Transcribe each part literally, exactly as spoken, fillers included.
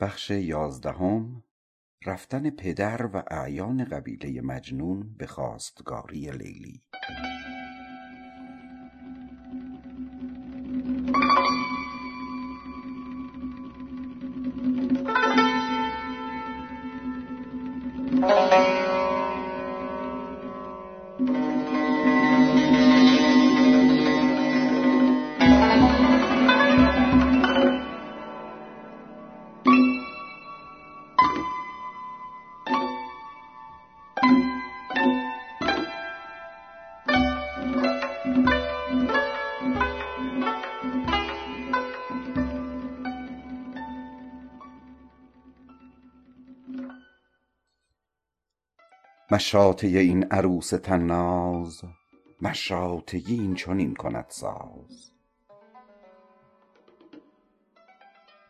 بخش یازدهم، رفتن پدر و اعیان قبیله مجنون به خواستگاری لیلی. مشاطه این عروس تناز، مشاطه این چنین کند ساز.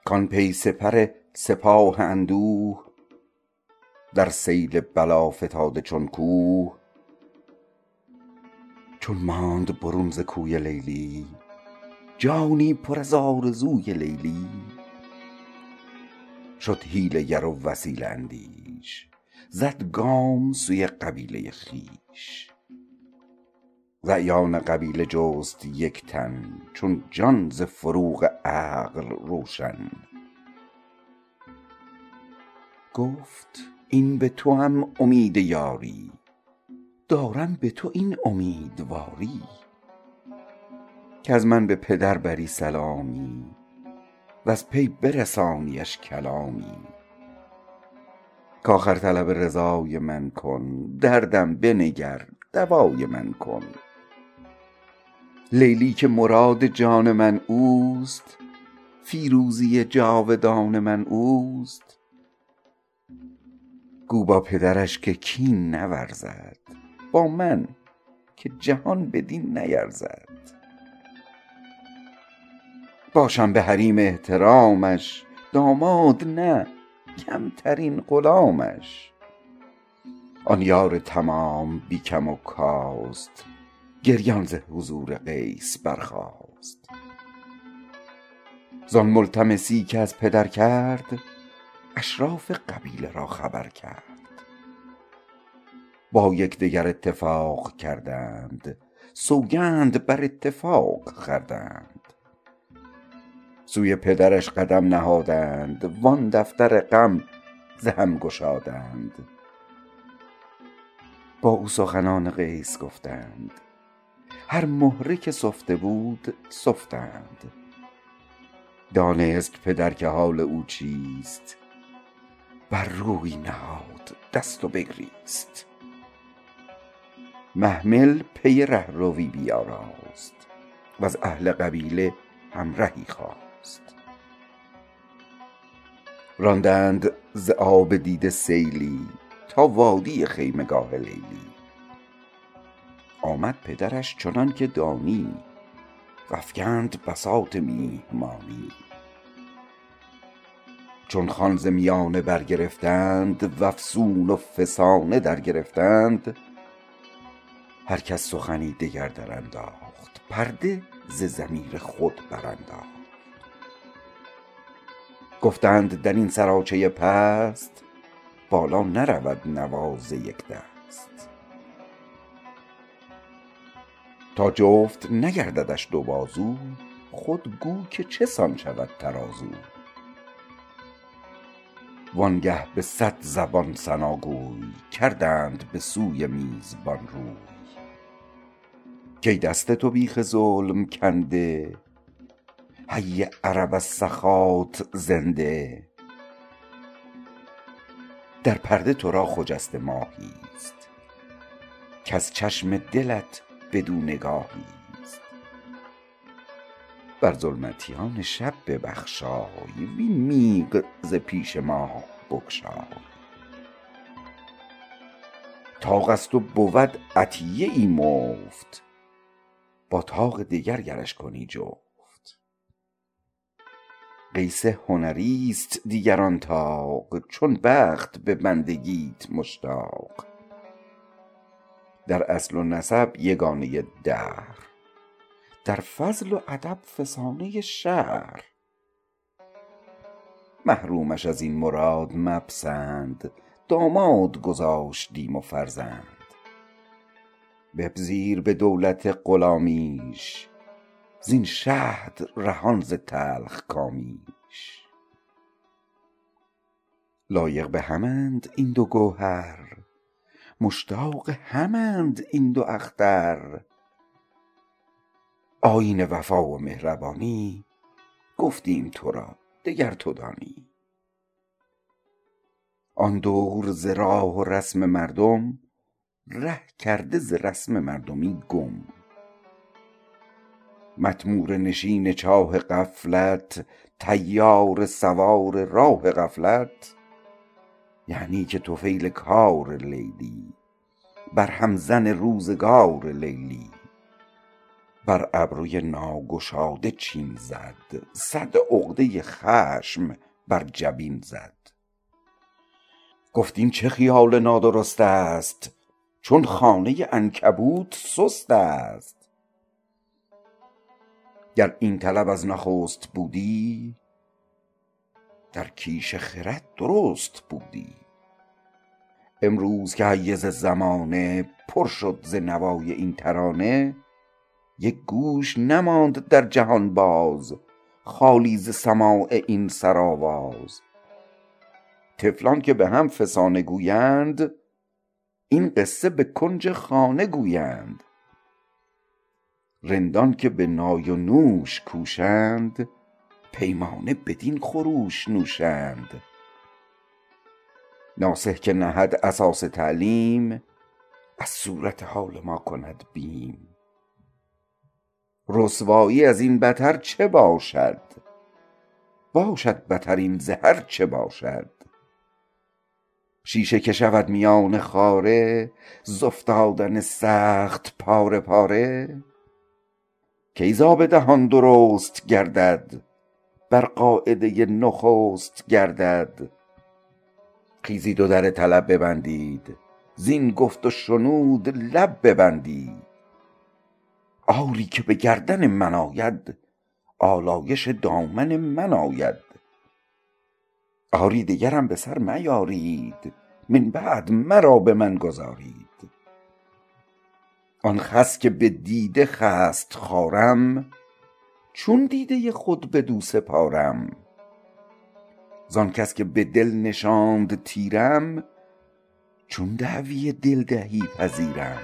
کان پی سپر سپاه اندوه، در سیل بلا فتاده چون کوه. چون ماند برون ز کوی لیلی، جانی پر از آرزوی لیلی. شد حیلگر و وسیله اندیش، زد گام سوی قبیله خیش. ز اعیان قبیله جست یک تن، چون جان ز فروغ عقل روشن. گفت این به تو هم امید یاری، دارم به تو این امیدواری. که از من به پدر بری سلامی، و از پی برسانیش کلامی. کآخر طلب رضای من کن، دردم بنگر دوای من کن. لیلی که مراد جان من اوست، فیروزی جاودان من اوست. گو با پدرش که کین نورزد، با من که جهان بدین نیرزد. باشم به حریم احترامش، داماد نه کمترین غلامش. آن یار تمام بی کم و کاست، گریان ز حضور قیس برخاست. زان ملتمسی که از پدر کرد، اشراف قبیله را خبر کرد. با یکدیگر اتفاق کردند، سوگند بر اتفاق خوردند. سوی پدرش قدم نهادند، وان دفتر غم ز هم گشادند. با او سخنان قیس گفتند، هر مهره که سفته بود سفتند. دانست پدر که حال او چیست، بر روی نهاد دست و بگریست. محمل پی ره روی بیاراست، و از اهل قبیله همرهی خواست. راندند ز آب دیده سیلی، تا وادی خیمگاه لیلی. آمد پدرش چنان که دانی، و افکند بساط میهمانی. چون خوان ز میانه برگرفتند، و افسون و فسانه درگرفتند. هر کس سخنی دگر در انداخت، پرده ز ضمیر خود برانداخت. گفتند در این سراچه پست، بالا نرود نواز یک دست. تا جفت نگرددش دو بازو، خود گو که چه سان شود ترازو. وانگه به صد زبان ثناگوی، کردند به سوی میزبان روی. کی دست تو بیخ ظلم کنده، هی عرب السخات زنده. در پرده تو را خجسته ماهیست، کز چشم دلت بدون نگاهیست. بر ظلمتیان شب ببخشای، وین میغ ز پیش ماه بگشای. طاق از تو بود عطیه ای مفت، با طاق دیگر گرش کنی جو. قیس هنریست دیگران طاق، چون بخت به بندگیت مشتاق. در اصل و نسب یگانه دهر، در فضل و ادب فسانه شهر. محرومش از این مراد مپسند، داماد گذاشتیم و فرزند. بپذیر به دولت غلامیش، زین شهد رهان ز تلخ کامیش. لایق به همند این دو گوهر، مشتاق همند این دو اختر. آیین وفا و مهربانی، گفتیم تو را دگر تو دانی. آن دور ز راه و رسم مردم، ره کرده ز رسم مردمی گم. مطمور نشین چاه غفلت، تیار سوار راه غفلت. یعنی که طفیل کار لیلی، بر همزن روزگار لیلی. بر ابروی ناگشاده چین زد، صد عقده خشم بر جبین زد. گفتیم چه خیال نادرست است، چون خانه عنکبوت سست است. گر این طلب از نخست بودی، در کیش خرد درست بودی. امروز که حیز زمانه پر شد ز نوای این ترانه، یک گوش نماند در جهان باز، خالی ز سماع این سرآواز. طفلان که به هم فسانه گویند، این قصه به کنج خانه گویند. رندان که به نای و نوش کوشند، پیمانه بدین خروش نوشند. ناصح که نهد اساس تعلیم، از صورت حال ما کند بیم. رسوایی از این بتر چه باشد، باشد بتر این زهر چه باشد. شیشه که شود میان خاره، زفتادن سخت پاره پاره. کی زاب دهان درست گردد، بر قاعده نخست گردد. خیزید و در طلب ببندید، زین گفت و شنود لب ببندید. آری که به گردن من آید، آلایش دامن من آید. آری دیگرم به سر میارید، من بعد مرا به من گذارید. آن خس که به دیده خست خارم، چون دیده خود به دو سپارم. زان کس که به دل نشاند تیرم، چون دعوی دل دهی پذیرم.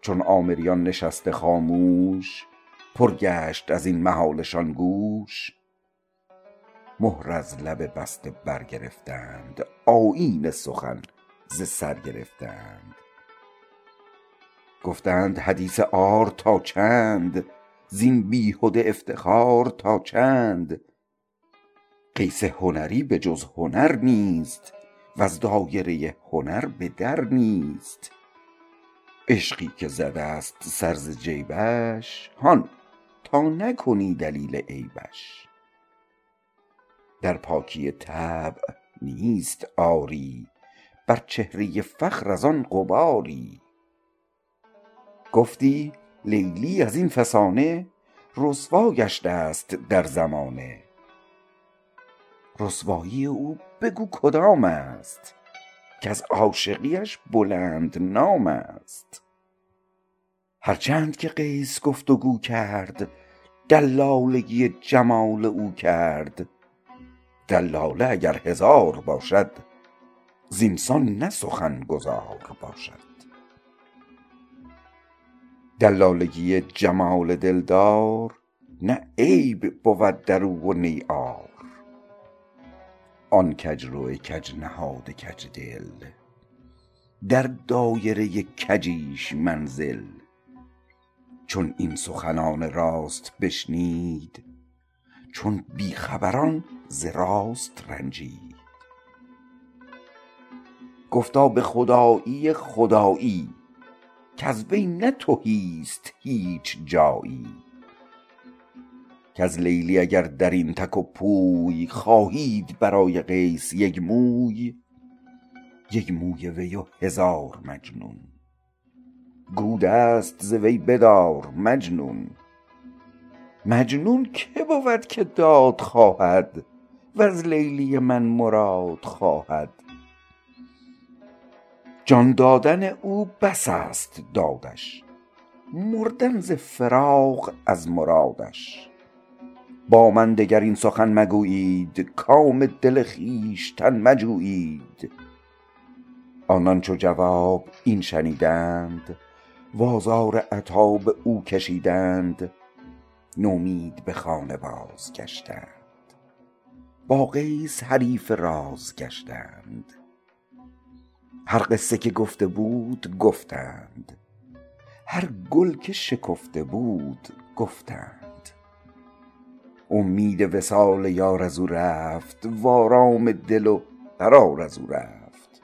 چون آمریان نشسته خاموش، پرگشت از این محالشان گوش. مهر از لب بسته برگرفتند، آیین سخن ز سر گرفتند. گفتند حدیث عار تا چند، زین بیهوده افتخار تا چند. قیس هنری به جز هنر نیست، و از دایره هنر به در نیست. عشقی که زده است سرز جیبش، هان تا نکنی دلیل عیبش. در پاکی طبع نیست آری، بر چهره فخر از آن غباری. گفتی لیلی از این فسانه، رسوا گشته است در زمانه. رسوایی او بگو کدام است، که از عاشقیش بلند نام است. هرچند که قیس گفت و گو کرد، دلالگی جمال او کرد. دلاله اگر هزار باشد، زینسان نه سخن گزار باشد. دلالگی جمال دلدار، نه عیب بود در او و نیار. آن کج روی کج نهاد کج دل، در دایره کجیش منزل. چون این سخنان راست بشنید، چون بیخبران ز راست رنجید. گفتا به خدایی خدایی کزوی نه تهیست هیچ جایی. کز لیلی اگر در این تک و پوی خواهید برای قیس یک موی، یک موی وی و هزار مجنون، گو دست ز وی بدار مجنون. مجنون که بود که داد خواهد و از لیلی من مراد خواهد. جان دادن او بس است دادش، مردن ز فراق از مرادش. با من دگر این سخن مگویید، کام دل خویشتن مجویید. آنان چو جواب این شنیدند، وآزار عطا به او کشیدند. نومید به خانه باز گشتند، با قیس حریف راز گشتند. هر قصه که گفته بود گفتند، هر گل که شکفته بود گفتند. امید وصال یار از او رفت، وآرام دل و قرار از او رفت.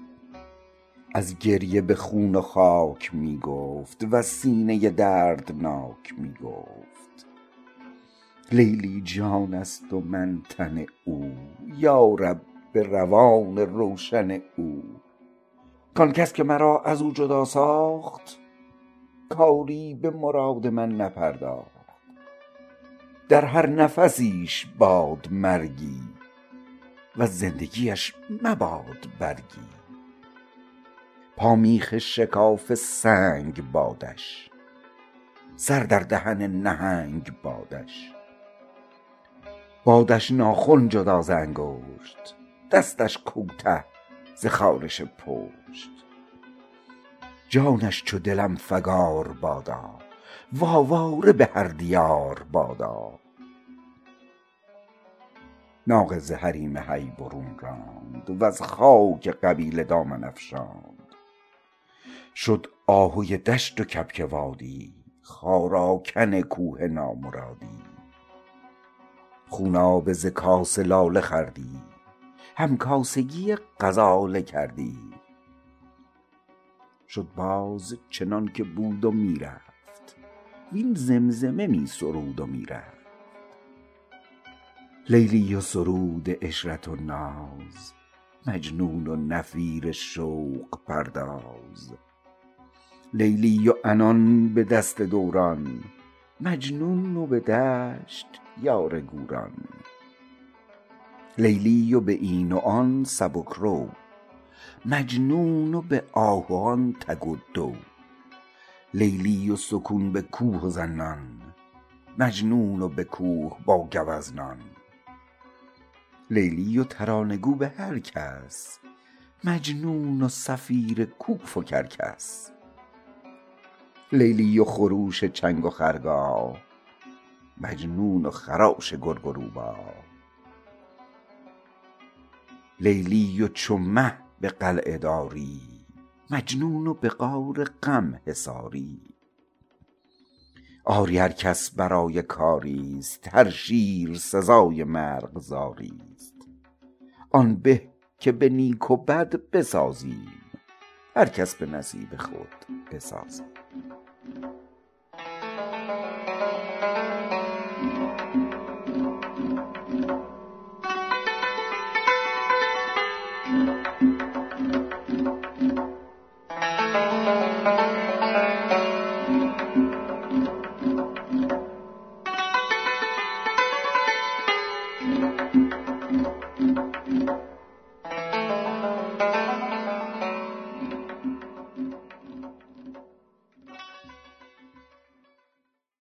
از گریه به خون و خاک می گفت و سینه دردناک می گفت. لیلی جان است و من تن او، یا رب به روان روشن او. کان کس که مرا از او جدا ساخت، کاری به مراد من نپرداخت. در هر نفسیش باد مرگی و زندگیش مباد برگی. پامیخ شکاف سنگ بادش، سر در دهن نهنگ بادش. بادش ناخن جدا ز انگشت، دستش کوته ز خارش پشت. جانش چو دلم فگار بادا، واواره به هر دیار بادا. ناقه ز حریم حی برون راند و از خاک قبیله دامن افشاند. شد آهوی دشت و کبک وادی، خاراکن کوه نامرادی. خونابه ز کاسه لاله خوردی، همکاسگی غزاله کردی. شد باز چنان که بود و می رفت، وین زمزمه می سرود و می رفت. لیلی و سرود عشرت و ناز، مجنون و نفیر شوق پرداز. لیلی و عنان به دست دوران، مجنون و به دشت یار گوران. لیلی و به این و آن سبک رو، مجنون و به آه و آن تگ و دو. لیلی و سکون به کوه و زنان، مجنون و به کوه با گوزنان. لیلی و ترانگو به هر کس، مجنون و صفیر کوف و کرکس. لیلی و خروش چنگ و خرگاه، مجنون و خراش گرگ و روباه. لیلی و چو مه به قلعه داری، مجنون و به غار غم حصاری. آری هر کس برای کاریست، هر شیر سزای مرغزاریست. آن به که به نیک و بد بسازیم، هر کس به نصیب خود بسازیم.